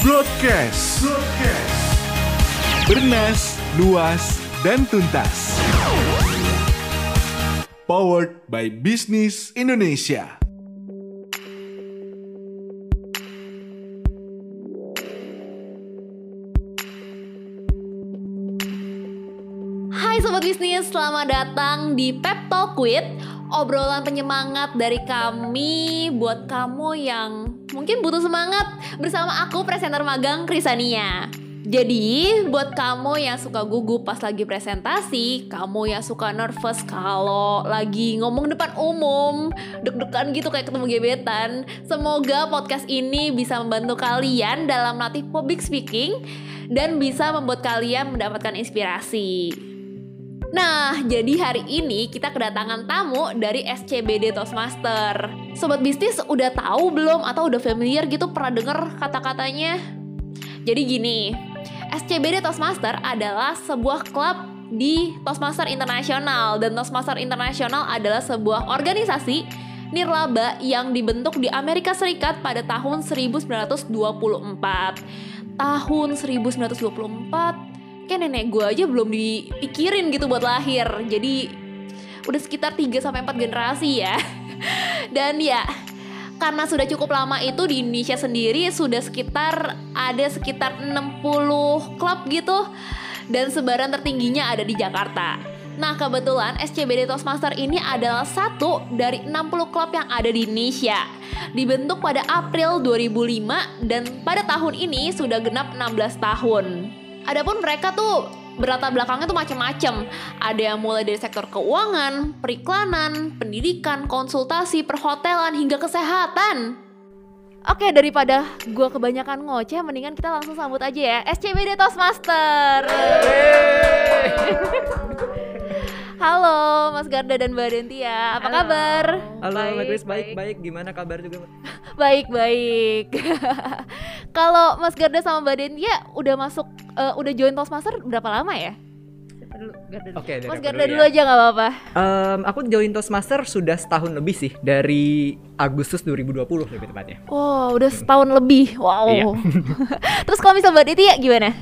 Broadcast. Bernas, luas, dan tuntas. Powered by Bisnis Indonesia. Hai Sobat Bisnis, selamat datang di Pep Talk with obrolan penyemangat dari kami buat kamu yang mungkin butuh semangat bersama aku, presenter magang Krisania. Jadi buat kamu yang suka gugup pas lagi presentasi, kamu yang suka nervous kalau lagi ngomong depan umum, deg-degan gitu kayak ketemu gebetan, semoga podcast ini bisa membantu kalian dalam melatih public speaking dan bisa membuat kalian mendapatkan inspirasi. Nah, jadi hari ini kita kedatangan tamu dari SCBD Toastmaster. Sobat bisnis udah tahu belum atau udah familiar gitu, pernah dengar kata-katanya? Jadi gini, SCBD Toastmaster adalah sebuah klub di Toastmasters International. Dan Toastmasters International adalah sebuah organisasi nirlaba yang dibentuk di Amerika Serikat pada tahun 1924. Tahun 1924? Kayak nenek gue aja belum dipikirin gitu buat lahir. Jadi udah sekitar 3-4 generasi ya. Dan ya, karena sudah cukup lama itu di Indonesia sendiri sudah sekitar 60 klub gitu. Dan sebaran tertingginya ada di Jakarta. Nah, kebetulan SCBD Toastmaster ini adalah satu dari 60 klub yang ada di Indonesia. Dibentuk pada April 2005 dan pada tahun ini sudah genap 16 tahun. Adapun mereka tuh berlatar belakangnya tuh macam-macam. Ada yang mulai dari sektor keuangan, periklanan, pendidikan, konsultasi, perhotelan, hingga kesehatan. Oke, daripada gue kebanyakan ngoceh, mendingan kita langsung sambut aja ya SCBD Toastmaster. Halo Mas Garda dan Mbak Dentia, apa kabar? Halo Mbak Kris, baik-baik, gimana kabar juga? Baik-baik. Kalau Mas Garda sama Mbak Dentia udah masuk, udah join Toastmaster berapa lama ya? Oke, Mas Garda dulu aja gak apa-apa. Aku join Toastmaster sudah setahun lebih sih, dari Agustus 2020 lebih tepatnya. Wow, udah setahun lebih, wow. Iya. Terus kalau misal Mbak Dentia gimana?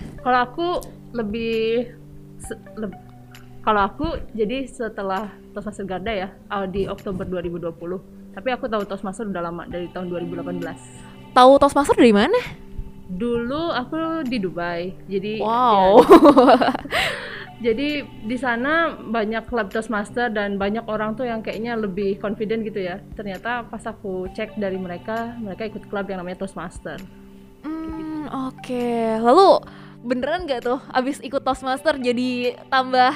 Kalau aku jadi setelah Toastmaster Garda ya, di Oktober 2020. Tapi aku tahu Toastmaster udah lama, dari tahun 2018. Tahu Toastmaster dari mana? Dulu aku di Dubai. Jadi wow. Ya, jadi di sana banyak klub Toastmaster dan banyak orang tuh yang kayaknya lebih confident gitu ya. Ternyata pas aku cek dari mereka ikut klub yang namanya Toastmaster. Oke. Lalu beneran gak tuh abis ikut Toastmaster jadi tambah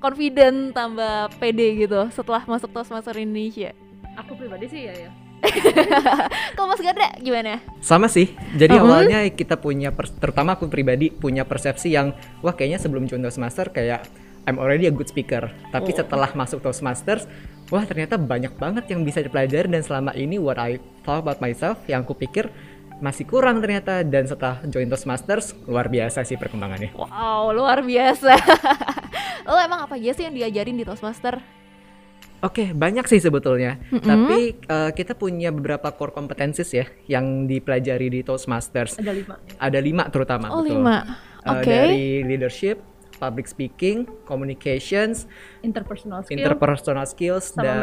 confident, tambah pede gitu setelah masuk Toastmaster Indonesia? Aku pribadi sih ya. Kalau Mas Garda gimana? Sama sih, jadi awalnya kita punya, terutama aku pribadi punya persepsi yang wah kayaknya sebelum join Toastmaster kayak I'm already a good speaker. Tapi setelah masuk Toastmasters, wah ternyata banyak banget yang bisa dipelajari dan selama ini what I thought about myself, yang aku pikir masih kurang ternyata, dan setelah join Toastmasters luar biasa sih perkembangannya. Wow, luar biasa. Lo emang apa aja sih yang diajarin di Toastmaster? Oke, banyak sih sebetulnya. Tapi kita punya beberapa core competencies ya yang dipelajari di Toastmasters. Ada lima terutama. Oke. Dari leadership, public speaking, communications, interpersonal skills sama dan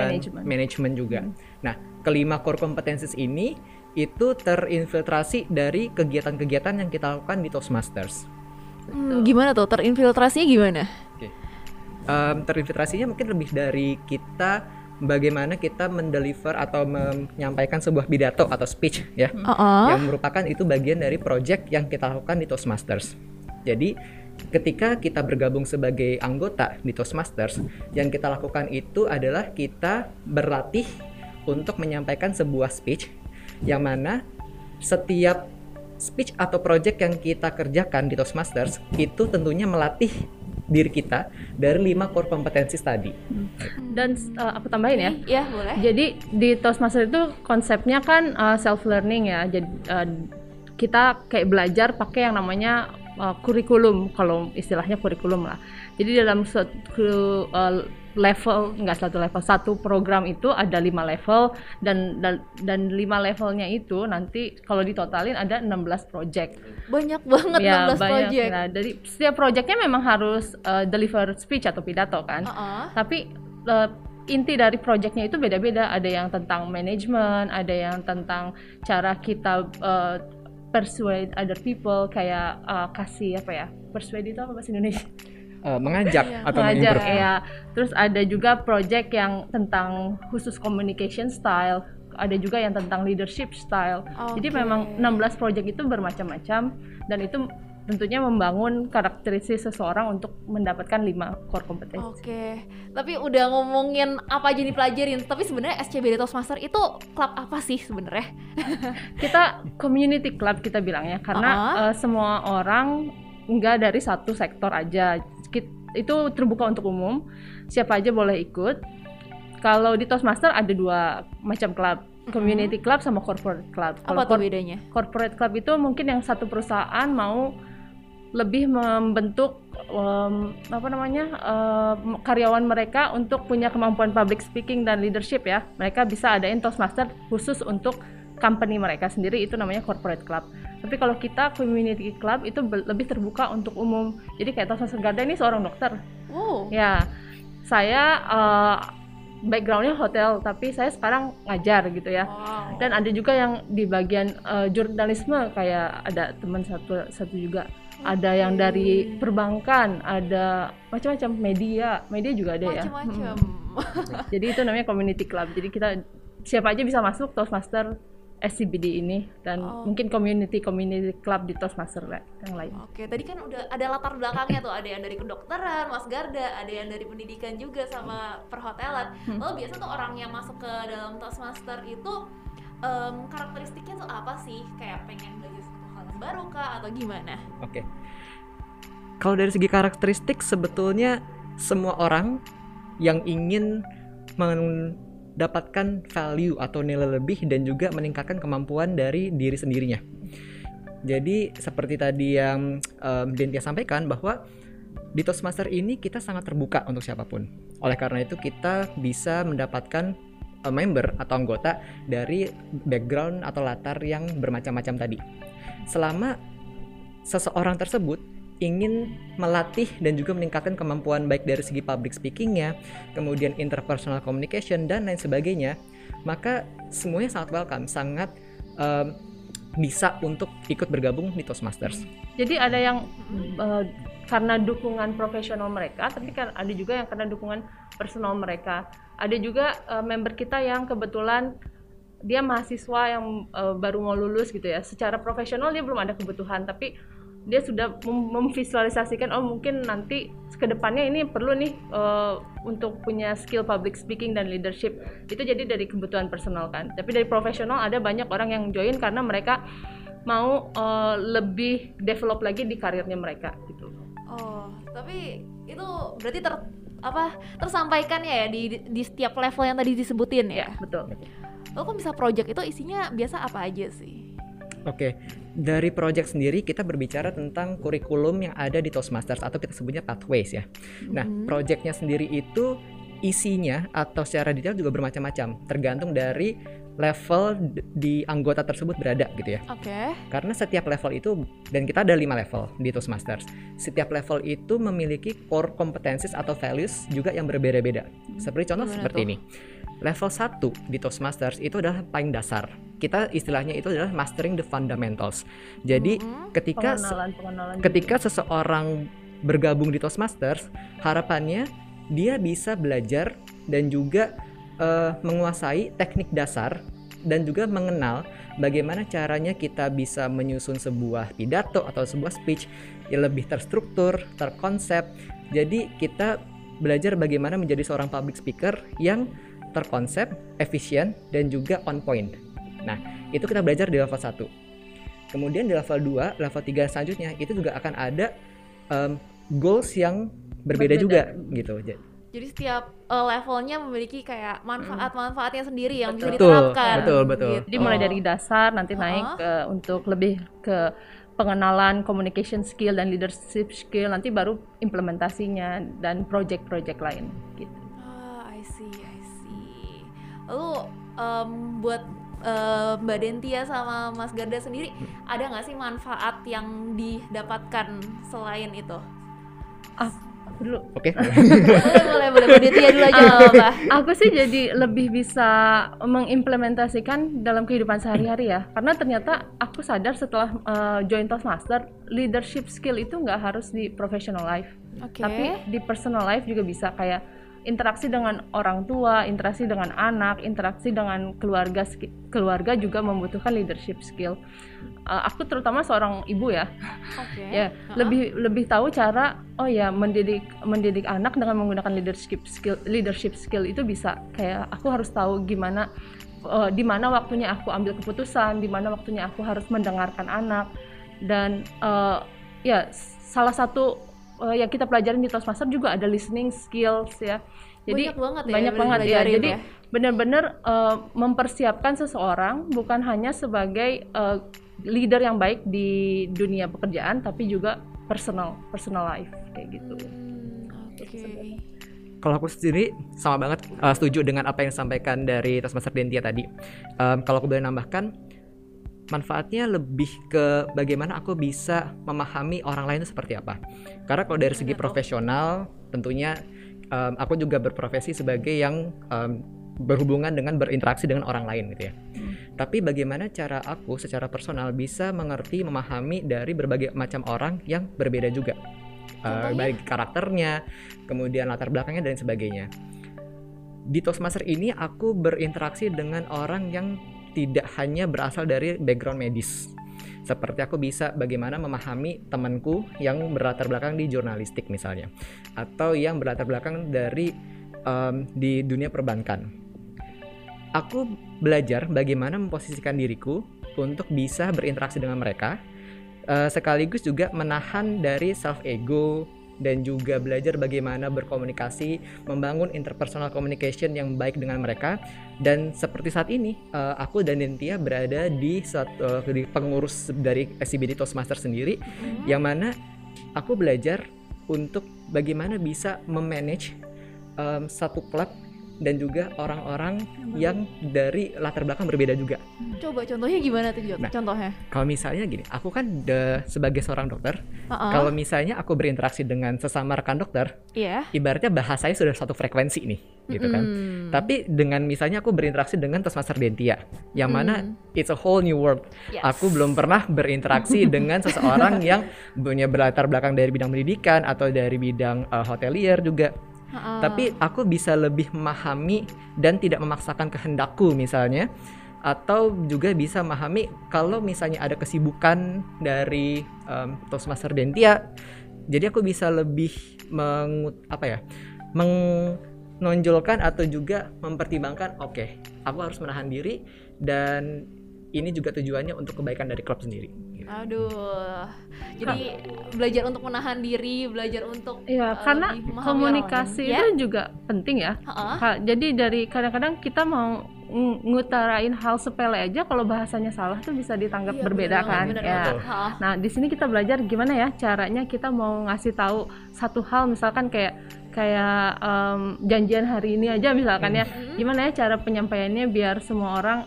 management juga. Nah, kelima core competencies ini itu terinfiltrasi dari kegiatan-kegiatan yang kita lakukan di Toastmasters. Gimana tuh? Terinfiltrasinya gimana? Okay. Terinfiltrasinya mungkin lebih dari kita bagaimana kita mendeliver atau menyampaikan sebuah pidato atau speech ya, yang merupakan itu bagian dari project yang kita lakukan di Toastmasters. Jadi ketika kita bergabung sebagai anggota di Toastmasters, yang kita lakukan itu adalah kita berlatih untuk menyampaikan sebuah speech, yang mana setiap speech atau project yang kita kerjakan di Toastmasters itu tentunya melatih diri kita dari 5 core kompetensi tadi. Dan aku tambahin ya. Iya, boleh. Jadi di Toastmasters itu konsepnya kan self learning ya. Jadi kita kayak belajar pakai yang namanya kurikulum, kalau istilahnya kurikulum lah. Jadi dalam suatu level, enggak satu level, satu program itu ada 5 level dan 5 levelnya itu nanti kalau ditotalin ada 16 project. Banyak banget ya, 16 project. Nah, dari setiap projectnya memang harus deliver speech atau pidato kan. Tapi inti dari projectnya itu beda-beda, ada yang tentang manajemen, ada yang tentang cara kita persuade other people, kayak kasih apa ya, persuade itu apa bahasa Indonesia? Mengajak atau mengajak ya. Terus ada juga project yang tentang khusus communication style, ada juga yang tentang leadership style. Jadi memang 16 project itu bermacam-macam dan itu tentunya membangun karakteristik seseorang untuk mendapatkan 5 core kompetensi. Tapi udah ngomongin apa aja dipelajarin, tapi sebenarnya SCBD Toastmaster itu klub apa sih sebenarnya? Kita community club kita bilangnya, karena semua orang nggak dari satu sektor aja. Itu terbuka untuk umum, siapa aja boleh ikut. Kalau di Toastmaster ada 2 macam klub, community club sama corporate club. Kalau apa tuh bedanya? Corporate club itu mungkin yang satu perusahaan mau lebih membentuk karyawan mereka untuk punya kemampuan public speaking dan leadership ya. Mereka bisa adain Toastmaster khusus untuk company mereka sendiri, itu namanya corporate club. Tapi kalau kita community club itu lebih terbuka untuk umum. Jadi kayak Toastmaster Garda ini seorang dokter. Ya, saya backgroundnya hotel, tapi saya sekarang ngajar gitu ya. Dan ada juga yang di bagian jurnalisme, kayak ada teman satu juga. Ada yang dari perbankan, ada macam-macam media juga ada macem-macem. Jadi itu namanya community club. Jadi kita siapa aja bisa masuk Toastmaster SCBD ini dan mungkin community club di Toastmaster yang lain. Tadi kan udah ada latar belakangnya tuh, ada yang dari kedokteran, Mas Garda, ada yang dari pendidikan juga sama perhotelan. Lalu biasa tuh orang yang masuk ke dalam Toastmaster itu karakteristiknya tuh apa sih? Kayak pengen belajar hal baru kah atau gimana? Kalau dari segi karakteristik sebetulnya semua orang yang ingin mendapatkan value atau nilai lebih dan juga meningkatkan kemampuan dari diri sendirinya. Jadi seperti tadi yang Dentia sampaikan bahwa di Toastmaster ini kita sangat terbuka untuk siapapun. Oleh karena itu kita bisa mendapatkan member atau anggota dari background atau latar yang bermacam-macam tadi. Selama seseorang tersebut ingin melatih dan juga meningkatkan kemampuan baik dari segi public speakingnya, kemudian interpersonal communication dan lain sebagainya, maka semuanya sangat welcome, sangat bisa untuk ikut bergabung di Toastmasters. Jadi ada yang karena dukungan profesional mereka, tapi kan ada juga yang karena dukungan personal mereka. Ada juga member kita yang kebetulan dia mahasiswa yang baru mau lulus gitu ya. Secara profesional dia belum ada kebutuhan, tapi dia sudah memvisualisasikan mungkin nanti kedepannya ini perlu nih untuk punya skill public speaking dan leadership. Itu jadi dari kebutuhan personal kan. Tapi dari profesional ada banyak orang yang join karena mereka mau lebih develop lagi di karirnya mereka gitu. Tapi itu berarti tersampaikan ya di setiap level yang tadi disebutin ya. Betul. Lo kok bisa project itu isinya biasa apa aja sih? Dari project sendiri kita berbicara tentang kurikulum yang ada di Toastmasters atau kita sebutnya pathways ya. Nah, projectnya sendiri itu isinya atau secara detail juga bermacam-macam tergantung dari level di anggota tersebut berada gitu ya. Karena setiap level itu, dan kita ada 5 level di Toastmasters, setiap level itu memiliki core competencies atau values juga yang berbeda-beda. Seperti contoh seperti ini. Level 1 di Toastmasters itu adalah paling dasar. Kita istilahnya itu adalah mastering the fundamentals. Jadi ketika seseorang bergabung di Toastmasters, harapannya dia bisa belajar dan juga menguasai teknik dasar dan juga mengenal bagaimana caranya kita bisa menyusun sebuah pidato atau sebuah speech yang lebih terstruktur, terkonsep. Jadi kita belajar bagaimana menjadi seorang public speaker yang terkonsep, efisien, dan juga on point. Nah, itu kita belajar di level 1. Kemudian di level 2, level 3 selanjutnya itu juga akan ada goals yang berbeda juga gitu. Jadi setiap levelnya memiliki kayak manfaat-manfaatnya sendiri yang bisa diterapkan. Betul. Jadi mulai dari dasar nanti naik untuk lebih ke pengenalan communication skill dan leadership skill, nanti baru implementasinya dan project-project lain gitu. Lu buat Mbak Dentia sama Mas Garda sendiri, ada nggak sih manfaat yang didapatkan selain itu? Dulu. Oke. Boleh. Dentia dulu aja nggak apa-apa. Aku sih jadi lebih bisa mengimplementasikan dalam kehidupan sehari-hari ya. Karena ternyata aku sadar setelah join Toastmaster, leadership skill itu nggak harus di professional life, tapi di personal life juga bisa, kayak interaksi dengan orang tua, interaksi dengan anak, interaksi dengan keluarga. Keluarga juga membutuhkan leadership skill. Aku terutama seorang ibu ya. Lebih tahu cara mendidik anak dengan menggunakan leadership skill itu bisa, kayak aku harus tahu gimana di mana waktunya aku ambil keputusan, di mana waktunya aku harus mendengarkan anak. Dan salah satu yang kita pelajarin di Toastmaster juga ada listening skills ya. Jadi banyak banget ya. Jadi benar-benar mempersiapkan seseorang bukan hanya sebagai leader yang baik di dunia pekerjaan, tapi juga personal life kayak gitu. Kalau aku sendiri sama banget setuju dengan apa yang disampaikan dari Toastmaster Dentia tadi. Kalau aku boleh nambahkan, manfaatnya lebih ke bagaimana aku bisa memahami orang lain itu seperti apa. Karena kalau dari segi profesional, tentunya aku juga berprofesi sebagai yang berhubungan dengan berinteraksi dengan orang lain gitu ya. Tapi bagaimana cara aku secara personal bisa mengerti, memahami dari berbagai macam orang yang berbeda juga, baik karakternya, kemudian latar belakangnya dan sebagainya. Di Toastmaster ini aku berinteraksi dengan orang yang tidak hanya berasal dari background medis. Seperti aku bisa bagaimana memahami temanku yang berlatar belakang di jurnalistik misalnya, atau yang berlatar belakang dari di dunia perbankan. Aku belajar bagaimana memposisikan diriku untuk bisa berinteraksi dengan mereka, sekaligus juga menahan dari self ego, dan juga belajar bagaimana berkomunikasi, membangun interpersonal communication yang baik dengan mereka. Dan seperti saat ini, aku dan Dentia berada di pengurus dari SCBD Toastmaster sendiri, yang mana aku belajar untuk bagaimana bisa memanage satu klub dan juga orang-orang yang dari latar belakang berbeda juga. Coba contohnya gimana tuh? Contohnya? Kalau misalnya gini, aku kan sebagai seorang dokter, kalau misalnya aku berinteraksi dengan sesama rekan dokter, ibaratnya bahasanya sudah satu frekuensi nih, gitu kan. Tapi dengan misalnya aku berinteraksi dengan Toastmaster Dentia, yang mana it's a whole new world. Aku belum pernah berinteraksi dengan seseorang yang punya berlatar belakang dari bidang pendidikan atau dari bidang hotelier juga. Tapi aku bisa lebih memahami dan tidak memaksakan kehendakku misalnya, atau juga bisa memahami kalau misalnya ada kesibukan dari Toastmaster Dentia, jadi aku bisa lebih menonjolkan atau juga mempertimbangkan, aku harus menahan diri dan ini juga tujuannya untuk kebaikan dari klub sendiri. Jadi belajar untuk menahan diri, belajar untuk karena komunikasi itu juga penting ya. Jadi dari kadang-kadang kita mau ngutarain hal sepele aja, kalau bahasanya salah tuh bisa ditanggap berbeda kan. Nah, di sini kita belajar gimana ya caranya kita mau ngasih tahu satu hal, misalkan kayak janjian hari ini aja misalkan ya. Gimana ya cara penyampaiannya biar semua orang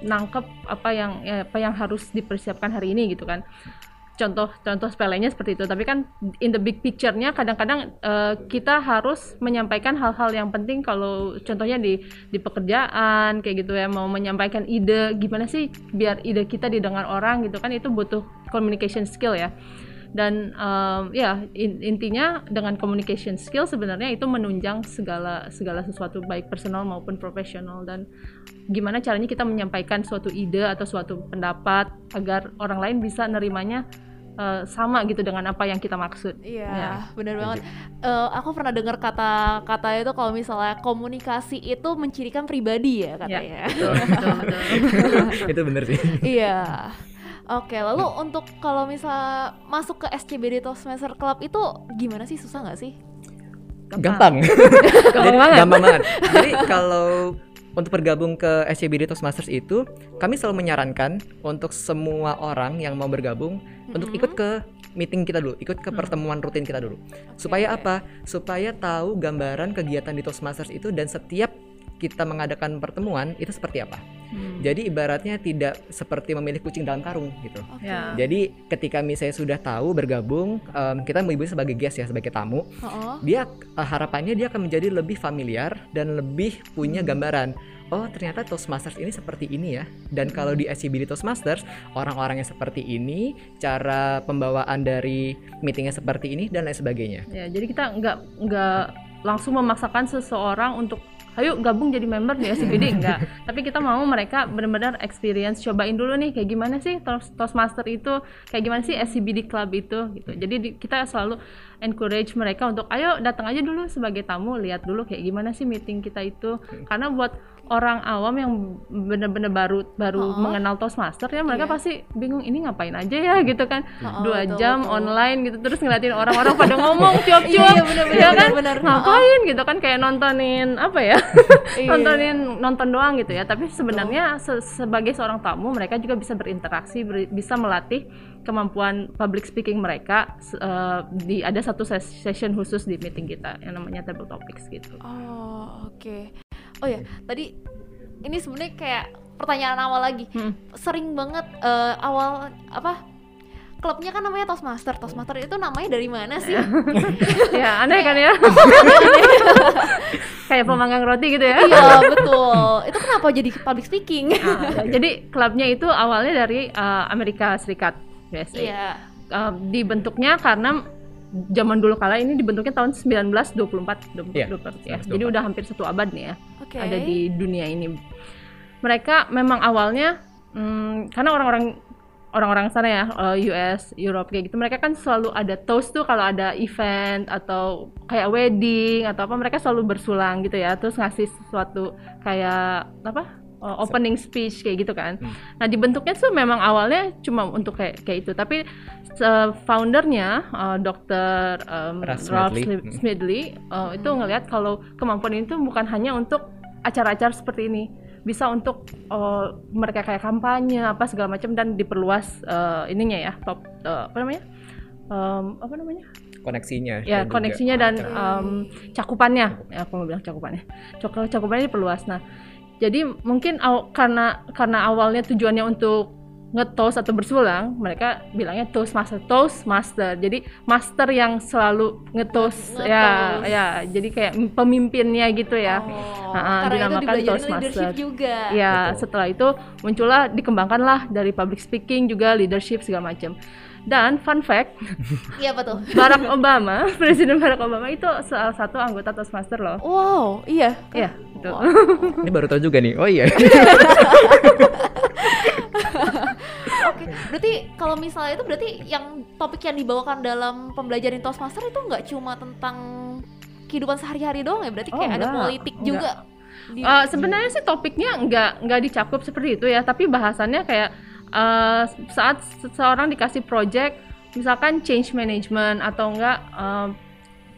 nangkep apa yang harus dipersiapkan hari ini gitu kan. Contoh sepelenya seperti itu, tapi kan in the big picture-nya kadang-kadang kita harus menyampaikan hal-hal yang penting. Kalau contohnya di pekerjaan kayak gitu ya, mau menyampaikan ide, gimana sih biar ide kita didengar orang gitu kan, itu butuh communication skill ya. Dan intinya dengan communication skill sebenarnya itu menunjang segala sesuatu, baik personal maupun profesional. Dan gimana caranya kita menyampaikan suatu ide atau suatu pendapat agar orang lain bisa nerimanya sama gitu dengan apa yang kita maksud. Benar banget. Aku pernah dengar kata itu kalau misalnya komunikasi itu mencirikan pribadi ya katanya. Betul. Itu benar sih. Oke, lalu untuk kalau misal masuk ke SCBD Toastmaster Club itu gimana sih? Susah nggak sih? Gampang banget. Jadi kalau untuk bergabung ke SCBD Toastmasters itu, kami selalu menyarankan untuk semua orang yang mau bergabung untuk ikut ke meeting kita dulu, ikut ke pertemuan rutin kita dulu. Supaya tahu gambaran kegiatan di Toastmasters itu dan setiap kita mengadakan pertemuan itu seperti apa. Jadi ibaratnya tidak seperti memilih kucing dalam karung gitu. Yeah. Jadi ketika misalnya sudah tahu bergabung, kita mau ibu sebagai guest ya, sebagai tamu, dia harapannya dia akan menjadi lebih familiar dan lebih punya gambaran. Oh ternyata Toastmasters ini seperti ini ya. Dan kalau di SCBD Toastmasters orang-orangnya seperti ini, cara pembawaan dari meetingnya seperti ini dan lain sebagainya. Ya, jadi kita nggak langsung memaksakan seseorang untuk ayo gabung jadi member di SCBD, enggak. Tapi kita mau mereka benar-benar experience, cobain dulu nih kayak gimana sih Toastmaster itu, kayak gimana sih SCBD Club itu gitu. Jadi kita selalu encourage mereka untuk ayo datang aja dulu sebagai tamu, lihat dulu kayak gimana sih meeting kita itu. Karena buat orang awam yang benar-benar baru mengenal Toastmaster ya, mereka pasti bingung ini ngapain aja ya gitu kan. 2 jam online gitu terus ngeliatin orang-orang pada ngomong cuap-cuap. Iya kan? Ngapain gitu kan, kayak nontonin apa ya? nonton doang gitu ya. Tapi sebenarnya sebagai seorang tamu mereka juga bisa berinteraksi, bisa melatih kemampuan public speaking mereka. Ada satu session khusus di meeting kita yang namanya table topics gitu. Oh, oke. Oh ya, tadi ini sebenarnya kayak pertanyaan awal lagi. Sering banget klubnya kan namanya Toastmaster. Toastmaster itu namanya dari mana sih? Ya, aneh kan ya? Kayak pemanggang roti gitu ya? Iya, betul. Itu kenapa jadi public speaking? Jadi klubnya itu awalnya dari Amerika Serikat, USA. Yeah. Dibentuknya karena zaman dulu kala ini dibentuknya tahun 1924 ya. Jadi udah hampir 1 abad nih ya. Ada di dunia ini. Mereka memang awalnya karena orang-orang sana ya, US, Europe kayak gitu, mereka kan selalu ada toast tuh kalau ada event atau kayak wedding atau apa, mereka selalu bersulang gitu ya, terus ngasih sesuatu kayak apa? Opening speech kayak gitu kan. Nah dibentuknya tuh memang awalnya cuma untuk kayak itu, tapi foundernya Dr. Ralph Smedley itu ngelihat kalau kemampuan itu bukan hanya untuk acara-acara seperti ini, bisa untuk mereka kayak kampanye apa segala macam dan diperluas ininya ya, koneksinya ya, koneksinya juga. Dan cakupannya, ya aku mau bilang cakupannya diperluas. Nah jadi mungkin karena awalnya tujuannya untuk nge-toast atau bersulang, mereka bilangnya toastmaster. Jadi master yang selalu nge-toast ya. Jadi kayak pemimpinnya gitu ya. Karena itu dibelajarin leadership juga. Ya, betul. Setelah itu muncullah, dikembangkanlah dari public speaking juga, leadership segala macam. Dan fun fact, iya betul. Presiden Barack Obama itu salah satu anggota Toastmaster loh. Wow, iya. Iya, betul. Wow. Ini baru tahu juga nih. Oh iya. Oke, berarti kalau misalnya itu berarti yang topik yang dibawakan dalam pembelajaran Toastmaster itu nggak cuma tentang kehidupan sehari-hari doang ya? Berarti kayak ada politik juga. Sebenarnya sih topiknya nggak dicakup seperti itu ya, tapi bahasannya kayak saat seseorang dikasih project misalkan change management atau enggak,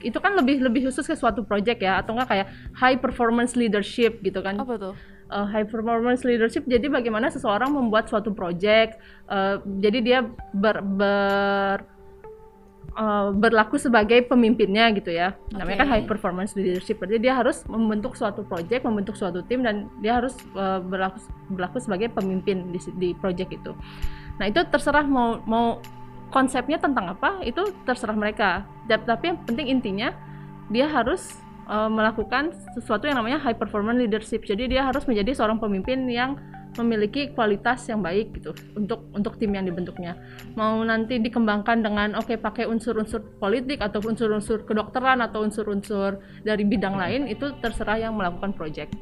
itu kan lebih khusus ke suatu project ya, atau enggak kayak high performance leadership gitu kan. Apa tuh? High performance leadership, jadi bagaimana seseorang membuat suatu project, jadi dia berlaku sebagai pemimpinnya gitu ya. Namanya kan high performance leadership, berarti dia harus membentuk suatu project, membentuk suatu tim, dan dia harus berlaku sebagai pemimpin di project itu. Nah itu terserah mau konsepnya tentang apa, itu terserah mereka, tapi yang penting intinya dia harus melakukan sesuatu yang namanya high performance leadership. Jadi dia harus menjadi seorang pemimpin yang memiliki kualitas yang baik gitu untuk tim yang dibentuknya. Mau nanti dikembangkan dengan pakai unsur-unsur politik atau unsur-unsur kedokteran atau unsur-unsur dari bidang lain, itu terserah yang melakukan project.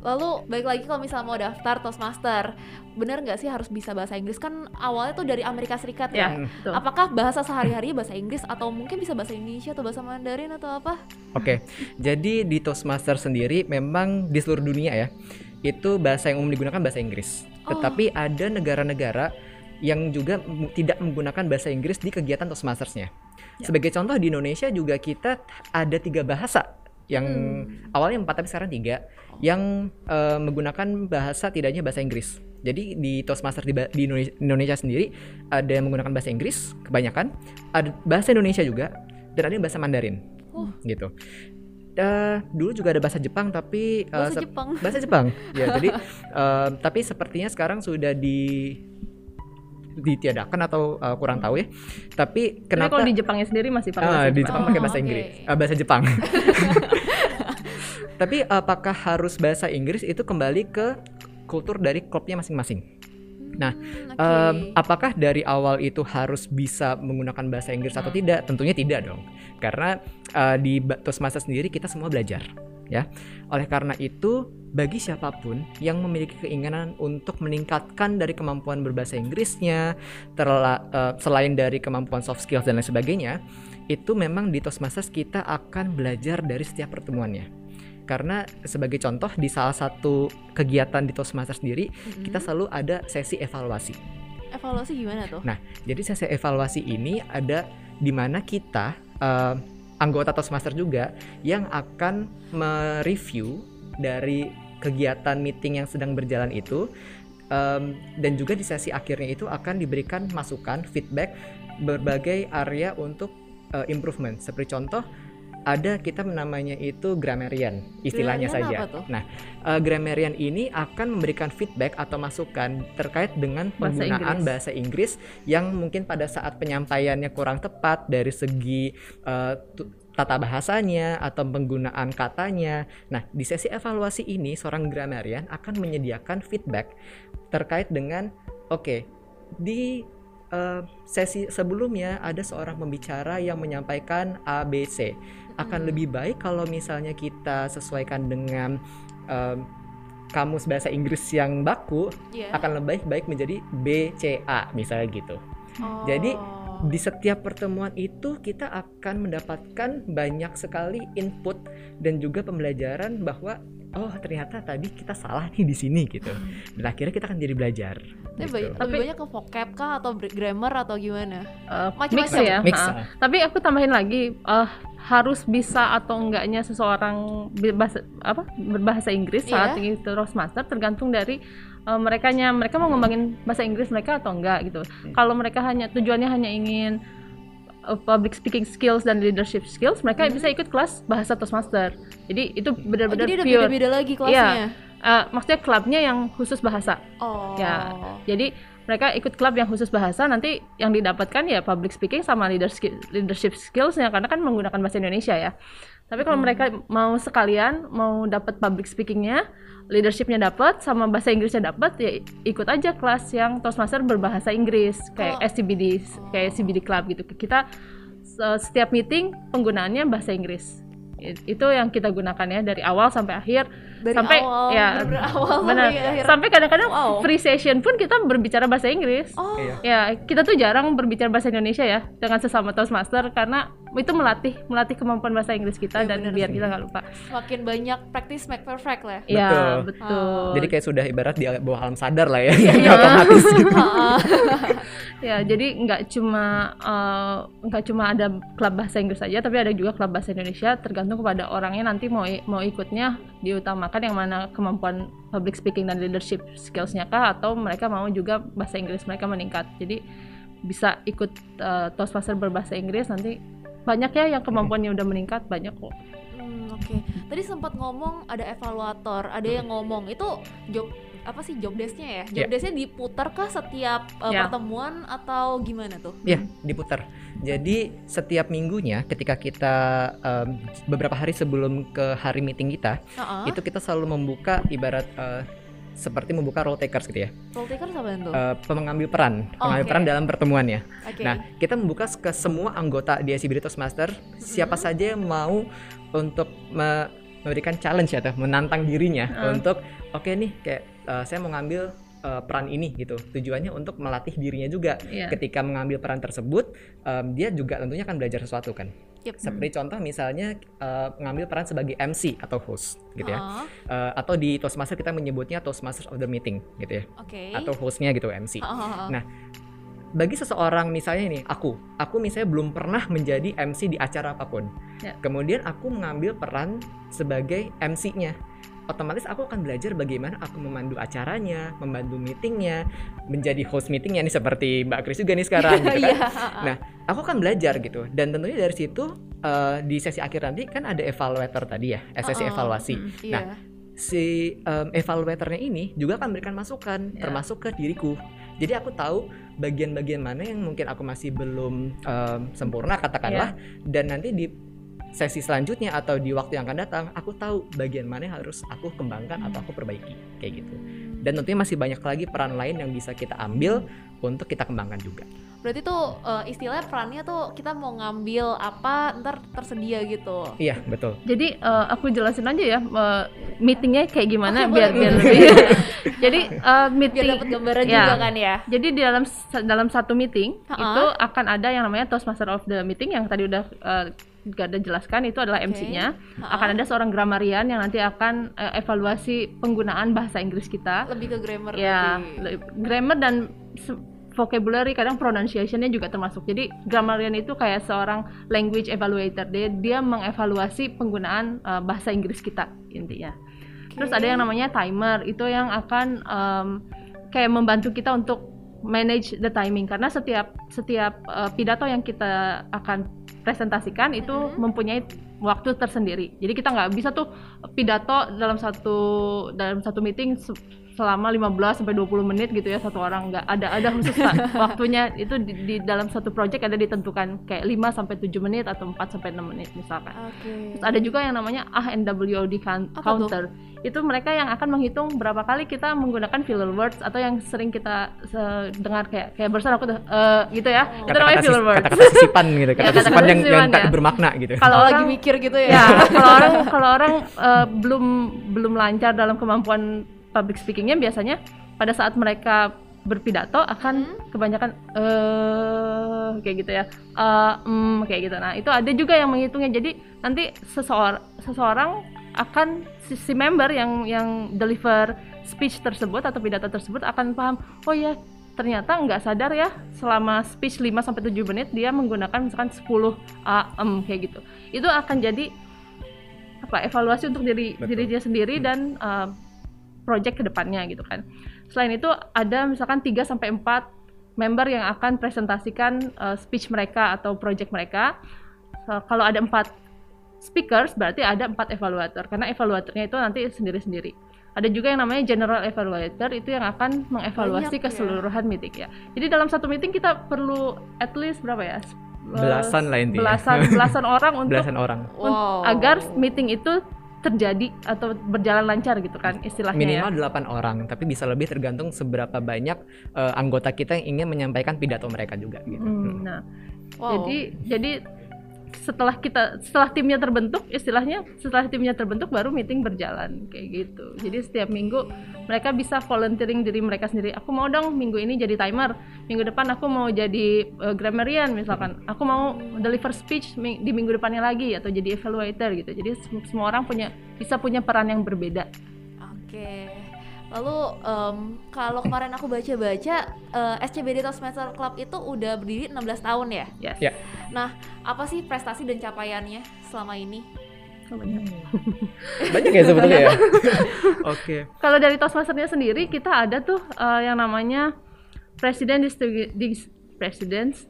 Lalu balik lagi kalau misalnya mau daftar Toastmaster, benar nggak sih harus bisa bahasa Inggris? Kan awalnya tuh dari Amerika Serikat ya. Betul. Apakah bahasa sehari-hari bahasa Inggris atau mungkin bisa bahasa Indonesia atau bahasa Mandarin atau apa? Oke, jadi di Toastmaster sendiri memang di seluruh dunia ya, itu bahasa yang umum digunakan bahasa Inggris. Tetapi ada negara-negara yang juga tidak menggunakan bahasa Inggris di kegiatan Toastmasters-nya. Ya. Sebagai contoh di Indonesia juga kita ada 3 bahasa. Yang awalnya 4 tapi sekarang 3, yang menggunakan bahasa tidaknya bahasa Inggris. Jadi di Toastmaster di Indonesia sendiri ada yang menggunakan bahasa Inggris kebanyakan, ada bahasa Indonesia juga, dan ada yang bahasa Mandarin. gitu. Dulu juga ada bahasa Jepang tapi bahasa Jepang. Ya, jadi tapi sepertinya sekarang sudah ditiadakan atau kurang tahu ya. Tapi kenapa? Tapi kalau di Jepangnya sendiri masih pakai bahasa Jepang. Di Jepang pakai bahasa Inggris, bahasa Jepang. Tapi apakah harus bahasa Inggris itu kembali ke kultur dari klubnya masing-masing? Nah, apakah dari awal itu harus bisa menggunakan bahasa Inggris atau tidak? Tentunya tidak dong, karena di Toastmasters sendiri kita semua belajar, ya. Oleh karena itu, bagi siapapun yang memiliki keinginan untuk meningkatkan dari kemampuan berbahasa Inggrisnya, selain dari kemampuan soft skills dan lain sebagainya, itu memang di Toastmasters kita akan belajar dari setiap pertemuannya. Karena sebagai contoh di salah satu kegiatan di Toastmasters sendiri, kita selalu ada sesi evaluasi. Evaluasi gimana tuh? Nah, jadi sesi evaluasi ini ada di mana kita anggota Toastmasters juga yang akan mereview dari kegiatan meeting yang sedang berjalan itu, dan juga di sesi akhirnya itu akan diberikan masukan, feedback berbagai area untuk improvement. Seperti contoh, ada kita namanya itu grammarian, istilahnya saja. Nah, grammarian ini akan memberikan feedback atau masukan terkait dengan penggunaan bahasa Inggris yang mungkin pada saat penyampaiannya kurang tepat dari segi tata bahasanya atau penggunaan katanya. Nah, di sesi evaluasi ini seorang grammarian akan menyediakan feedback terkait dengan di sesi sebelumnya ada seorang pembicara yang menyampaikan ABC. Akan lebih baik kalau misalnya kita sesuaikan dengan kamus bahasa Inggris yang baku, akan lebih baik menjadi BCA misalnya gitu. Jadi di setiap pertemuan itu kita akan mendapatkan banyak sekali input dan juga pembelajaran bahwa ternyata tadi kita salah nih di sini gitu. Dan akhirnya kita akan jadi belajar. Gitu. Tapi banyak ke vocab kah atau grammar atau gimana? Mix ya. Tapi aku tambahin lagi, harus bisa atau enggaknya seseorang berbahasa Inggris saat itu Toastmaster tergantung dari mereka mau ngembangin bahasa Inggris mereka atau enggak gitu. Kalau mereka tujuannya hanya ingin public speaking skills dan leadership skills, mereka bisa ikut kelas bahasa Toastmaster. Jadi itu benar-benar pure. Jadi beda-beda lagi kelasnya. Ya, maksudnya klubnya yang khusus bahasa. Ya, jadi mereka ikut klub yang khusus bahasa, nanti yang didapatkan ya public speaking sama leadership skills-nya, karena kan menggunakan bahasa Indonesia ya. Tapi kalau mereka mau sekalian, mau dapat public speaking-nya, leadership-nya dapat sama bahasa Inggrisnya dapat, ya ikut aja kelas yang Toastmaster berbahasa Inggris kayak SCBD, kayak CBD Club gitu. Kita setiap meeting penggunaannya bahasa Inggris. Itu yang kita gunakannya dari awal sampai akhir. Sampai kadang-kadang free session pun kita berbicara bahasa Inggris. Ya, kita tuh jarang berbicara bahasa Indonesia ya dengan sesama Toastmaster karena itu melatih kemampuan bahasa Inggris kita dan biar kita nggak lupa. Makin banyak practice make perfect lah. Ya, betul. Jadi kayak sudah ibarat di bawah alam sadar lah ya. Otomatis gitu. Ya, jadi nggak cuma ada klub bahasa Inggris saja, tapi ada juga klub bahasa Indonesia. Tergantung kepada orangnya nanti mau ikutnya diutamakan yang mana kemampuan public speaking dan leadership skills-nya kah, atau mereka mau juga bahasa Inggris mereka meningkat. Jadi bisa ikut Toastmaster berbahasa Inggris, nanti banyak ya yang kemampuannya udah meningkat, banyak kok. Tadi sempat ngomong ada evaluator, ada yang ngomong itu jobdesknya ya? Jobdesknya diputar kah setiap pertemuan atau gimana tuh? Iya, diputar. Jadi setiap minggunya ketika kita beberapa hari sebelum ke hari meeting kita, itu kita selalu membuka ibarat seperti membuka role takers gitu ya. Role takers apa itu? Pengambil peran dalam pertemuannya. Nah, kita membuka ke semua anggota di SCBD Toastmaster, siapa saja yang mau untuk memberikan challenge atau menantang dirinya untuk nih kayak saya mau ngambil peran ini gitu. Tujuannya untuk melatih dirinya juga. Ketika mengambil peran tersebut, dia juga tentunya akan belajar sesuatu kan. Seperti contoh misalnya mengambil peran sebagai MC atau host gitu ya. Atau di Toastmaster kita menyebutnya Toastmaster of the meeting gitu ya. Atau hostnya gitu, MC. Nah, bagi seseorang misalnya nih, aku misalnya belum pernah menjadi MC di acara apapun. Kemudian aku mengambil peran sebagai MC-nya. Otomatis aku akan belajar bagaimana aku memandu acaranya, membantu meetingnya, menjadi host meetingnya nih seperti Mbak Kris juga nih sekarang gitu kan. Nah, aku akan belajar gitu. Dan tentunya dari situ di sesi akhir nanti kan ada evaluator tadi ya, sesi evaluasi. Yeah. Nah, si evaluatornya ini juga akan memberikan masukan, termasuk ke diriku. Jadi aku tahu bagian-bagian mana yang mungkin aku masih belum sempurna, katakanlah, dan nanti di sesi selanjutnya atau di waktu yang akan datang, aku tahu bagian mana yang harus aku kembangkan atau aku perbaiki, kayak gitu. Dan tentunya masih banyak lagi peran lain yang bisa kita ambil untuk kita kembangkan juga. Berarti tuh istilahnya perannya tuh kita mau ngambil apa ntar tersedia gitu. Iya, betul. Jadi aku jelasin aja ya meetingnya kayak gimana. Oke, biar lebih. Jadi meeting biar dapat gambaran juga kan ya. Jadi di dalam satu meeting itu akan ada yang namanya Toastmaster of the Meeting yang tadi udah Garda jelaskan, itu adalah MC-nya. Akan ada seorang grammarian yang nanti akan evaluasi penggunaan bahasa Inggris kita. Lebih ke grammar grammar dan vocabulary, kadang pronunciation-nya juga termasuk. Jadi grammarian itu kayak seorang language evaluator, dia mengevaluasi penggunaan bahasa Inggris kita intinya. Terus ada yang namanya timer, itu yang akan kayak membantu kita untuk manage the timing, karena setiap pidato yang kita akan presentasikan itu mempunyai waktu tersendiri. Jadi kita nggak bisa tuh pidato dalam satu meeting selama 15 sampai 20 menit gitu ya, satu orang. Nggak ada khusus waktunya. Itu di dalam satu project ada ditentukan kayak 5 sampai 7 menit atau 4 sampai 6 menit misalkan. Terus ada juga yang namanya A&WD counter. Itu mereka yang akan menghitung berapa kali kita menggunakan filler words atau yang sering kita dengar kayak barusan aku gitu ya. Itu namanya filler words. Kata-kata sisipan gitu. Kata-kata sisipan yang tak bermakna gitu. Kalau lagi mikir gitu ya. Kalau orang belum lancar dalam kemampuan public speaking-nya, biasanya pada saat mereka berpidato akan kebanyakan kayak gitu ya, kayak gitu. Nah, itu ada juga yang menghitungnya. Jadi nanti seseorang akan si member yang deliver speech tersebut atau pidato tersebut akan paham, oh ya ternyata nggak sadar ya selama speech 5 sampai 7 menit dia menggunakan misalkan 10 kayak gitu. Itu akan jadi apa? Evaluasi untuk diri dia sendiri dan project kedepannya gitu kan. Selain itu ada misalkan 3-4 member yang akan presentasikan speech mereka atau project mereka. Kalau ada 4 speakers berarti ada 4 evaluator, karena evaluatornya itu nanti sendiri-sendiri. Ada juga yang namanya general evaluator, itu yang akan mengevaluasi keseluruhan meeting ya. Jadi dalam satu meeting kita perlu at least berapa ya? Belasan lah intinya. Belasan orang untuk belasan orang. Agar meeting itu terjadi atau berjalan lancar gitu kan istilahnya. Minimal 8 orang, tapi bisa lebih tergantung seberapa banyak anggota kita yang ingin menyampaikan pidato mereka juga gitu. Nah. Wow. Jadi setelah timnya terbentuk, istilahnya setelah timnya terbentuk baru meeting berjalan kayak gitu. Jadi setiap minggu mereka bisa volunteering diri mereka sendiri. Aku mau dong minggu ini jadi timer, minggu depan aku mau jadi grammarian misalkan. Aku mau deliver speech di minggu depannya lagi atau jadi evaluator gitu. Jadi semua orang bisa punya peran yang berbeda. Oke. Lalu kalau kemarin aku baca-baca SCBD Toastmaster Club itu udah berdiri 16 tahun ya? Yes. Yeah. Nah, apa sih prestasi dan capaiannya selama ini? Banyak ya sebetulnya ya? Oke. Kalau dari Toastmasternya sendiri, kita ada tuh yang namanya President's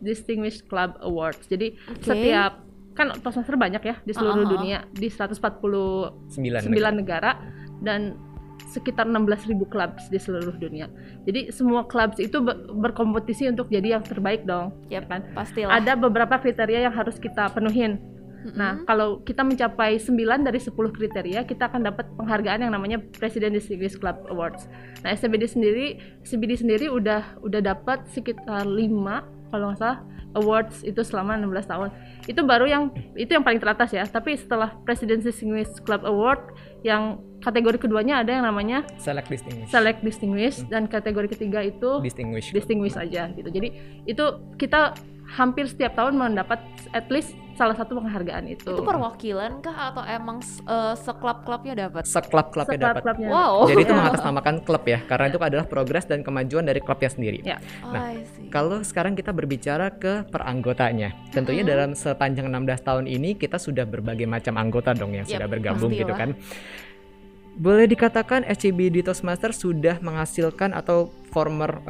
Distinguished Club Awards. Jadi setiap, kan Toastmaster banyak ya di seluruh dunia, di 149 negara dan sekitar 16.000 clubs di seluruh dunia. Jadi semua clubs itu berkompetisi untuk jadi yang terbaik dong. Iya kan? Pastilah. Ada beberapa kriteria yang harus kita penuhin. Nah, kalau kita mencapai 9 dari 10 kriteria, kita akan dapat penghargaan yang namanya President Distinguished Club Awards. Nah, SCBD sendiri udah dapat sekitar 5 kalau nggak salah awards itu selama 16 tahun. Itu baru yang paling teratas ya. Tapi setelah President Distinguished Club Award yang kategori keduanya ada yang namanya Select Distinguished dan kategori ketiga itu Distinguished aja gitu. Jadi itu kita hampir setiap tahun mendapat at least salah satu penghargaan itu. Itu perwakilan kah atau emang seklub-klubnya dapat? Seklub-klubnya dapat. Wow. Jadi itu mengatasnamakan klub ya, karena itu adalah progres dan kemajuan dari klubnya sendiri. Yeah. Nah, kalau sekarang kita berbicara ke peranggotanya, tentunya dalam sepanjang 16 tahun ini kita sudah berbagai macam anggota dong yang sudah bergabung gitu kan. Boleh dikatakan SCBD Toastmaster sudah menghasilkan atau former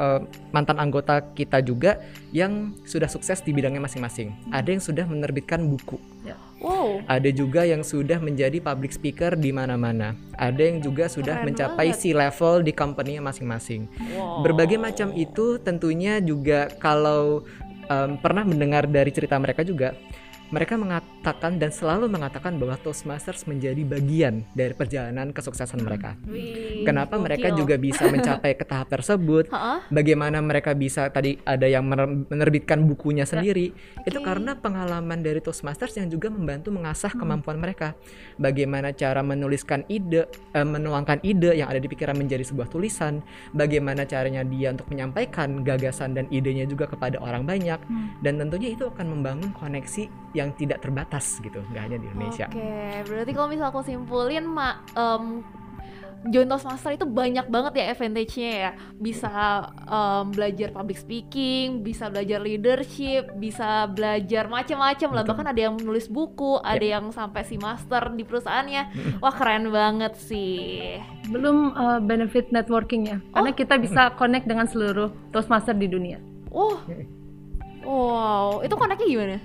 mantan anggota kita juga yang sudah sukses di bidangnya masing-masing. Ada yang sudah menerbitkan buku. Wow. Ada juga yang sudah menjadi public speaker di mana-mana. Ada yang juga sudah mencapai C-level di company-nya masing-masing. Wow. Berbagai macam itu tentunya juga kalau pernah mendengar dari cerita mereka juga, mereka mengatakan dan selalu mengatakan bahwa Toastmasters menjadi bagian dari perjalanan kesuksesan mereka. Wih, kenapa mereka juga bisa mencapai ke tahap tersebut? Bagaimana mereka bisa, tadi ada yang menerbitkan bukunya sendiri. Itu karena pengalaman dari Toastmasters yang juga membantu mengasah kemampuan mereka. Bagaimana cara menuliskan ide, menuangkan ide yang ada di pikiran menjadi sebuah tulisan. Bagaimana caranya dia untuk menyampaikan gagasan dan idenya juga kepada orang banyak. Dan tentunya itu akan membangun koneksi yang tidak terbatas gitu, nggak hanya di Indonesia. Oke, berarti kalau misal aku simpulin, join Toastmaster itu banyak banget ya advantage-nya ya. Bisa belajar public speaking, bisa belajar leadership, bisa belajar macam-macam lah. Bahkan ada yang menulis buku, ada yang sampai si master di perusahaannya. Wah, keren banget sih. Belum benefit networking-nya, karena kita bisa connect dengan seluruh Toastmaster di dunia. Oh, wow, itu connect-nya gimana?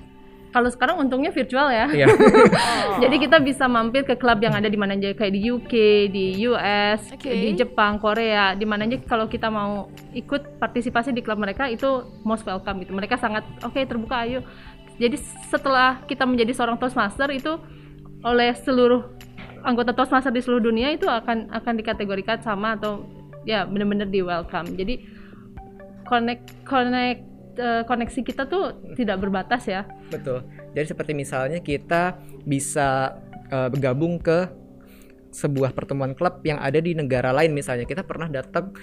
Kalau sekarang untungnya virtual ya, jadi kita bisa mampir ke klub yang ada di mana aja, kayak di UK, di US, di Jepang, Korea, di mana aja. Kalau kita mau ikut partisipasi di klub mereka itu most welcome gitu. Mereka sangat terbuka, ayo. Jadi setelah kita menjadi seorang Toastmaster itu oleh seluruh anggota Toastmaster di seluruh dunia itu akan dikategorikan sama atau ya benar-benar di welcome. Jadi koneksi kita tuh tidak berbatas ya. Betul. Jadi seperti misalnya kita bisa bergabung ke sebuah pertemuan klub yang ada di negara lain, misalnya kita pernah datang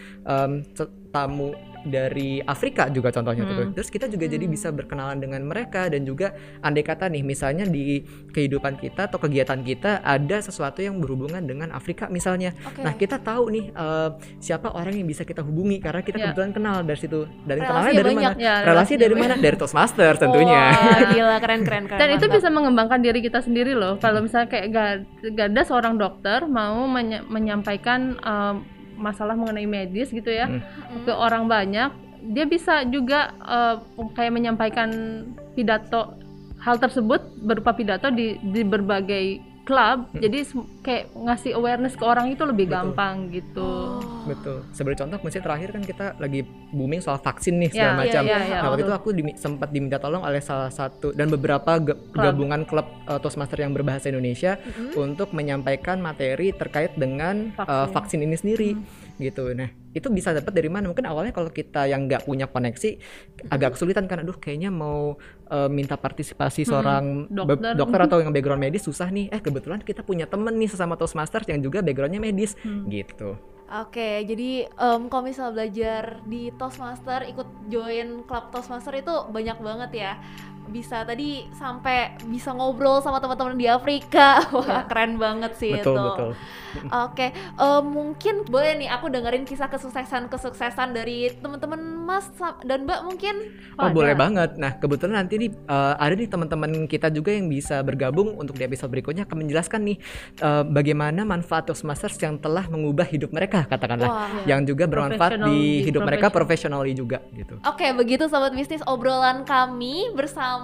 tamu dari Afrika juga contohnya tuh. Terus kita juga jadi bisa berkenalan dengan mereka. Dan juga andai kata nih misalnya di kehidupan kita atau kegiatan kita ada sesuatu yang berhubungan dengan Afrika misalnya. Nah, kita tahu nih siapa orang yang bisa kita hubungi karena kita kebetulan kenal dari situ. Dan kenalnya dari mana? Ya, relasi dari mana? Dari Toastmasters tentunya. Wah, gila, keren. Dan itu bisa mengembangkan diri kita sendiri loh. Kalau misalnya kayak Garda seorang dokter mau menyampaikan masalah mengenai medis gitu ya ke orang banyak, dia bisa juga kayak menyampaikan pidato, hal tersebut berupa pidato di berbagai klub. Jadi kayak ngasih awareness ke orang itu lebih gampang gitu. Betul. Sebagai contoh, misalnya terakhir kan kita lagi booming soal vaksin nih segala macam. Nah, waktu itu aku sempat diminta tolong oleh salah satu dan beberapa gabungan klub Toastmaster yang berbahasa Indonesia untuk menyampaikan materi terkait dengan vaksin ini sendiri gitu. Nah, itu bisa dapat dari mana? Mungkin awalnya kalau kita yang nggak punya koneksi agak kesulitan karena kayaknya mau minta partisipasi seorang dokter atau yang background medis susah nih. Kebetulan kita punya temen nih sesama Toastmasters yang juga backgroundnya medis gitu. Oke, jadi kalau misal belajar di Toastmaster, ikut join klub Toastmaster itu banyak banget ya. Bisa tadi sampai bisa ngobrol sama teman-teman di Afrika. Wah, keren banget sih. Betul. Oke, mungkin boleh nih aku dengerin kisah kesuksesan dari teman-teman Mas dan Mbak mungkin. Oh, boleh banget. Nah, kebetulan nanti nih ada nih teman-teman kita juga yang bisa bergabung untuk di episode berikutnya akan menjelaskan nih bagaimana manfaat Toastmasters yang telah mengubah hidup mereka, katakanlah yang juga bermanfaat di hidup mereka profesionally juga gitu. Oke, begitu sobat bisnis obrolan kami bersama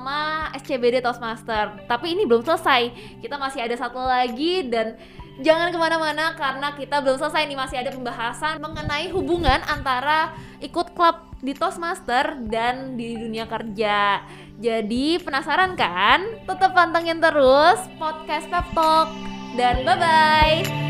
SCBD Toastmaster. Tapi ini belum selesai. Kita masih ada satu lagi dan jangan kemana-mana karena kita belum selesai nih, masih ada pembahasan mengenai hubungan antara ikut klub di Toastmaster dan di dunia kerja. Jadi penasaran kan? Tetap pantengin terus podcast Pep Talk dan bye-bye.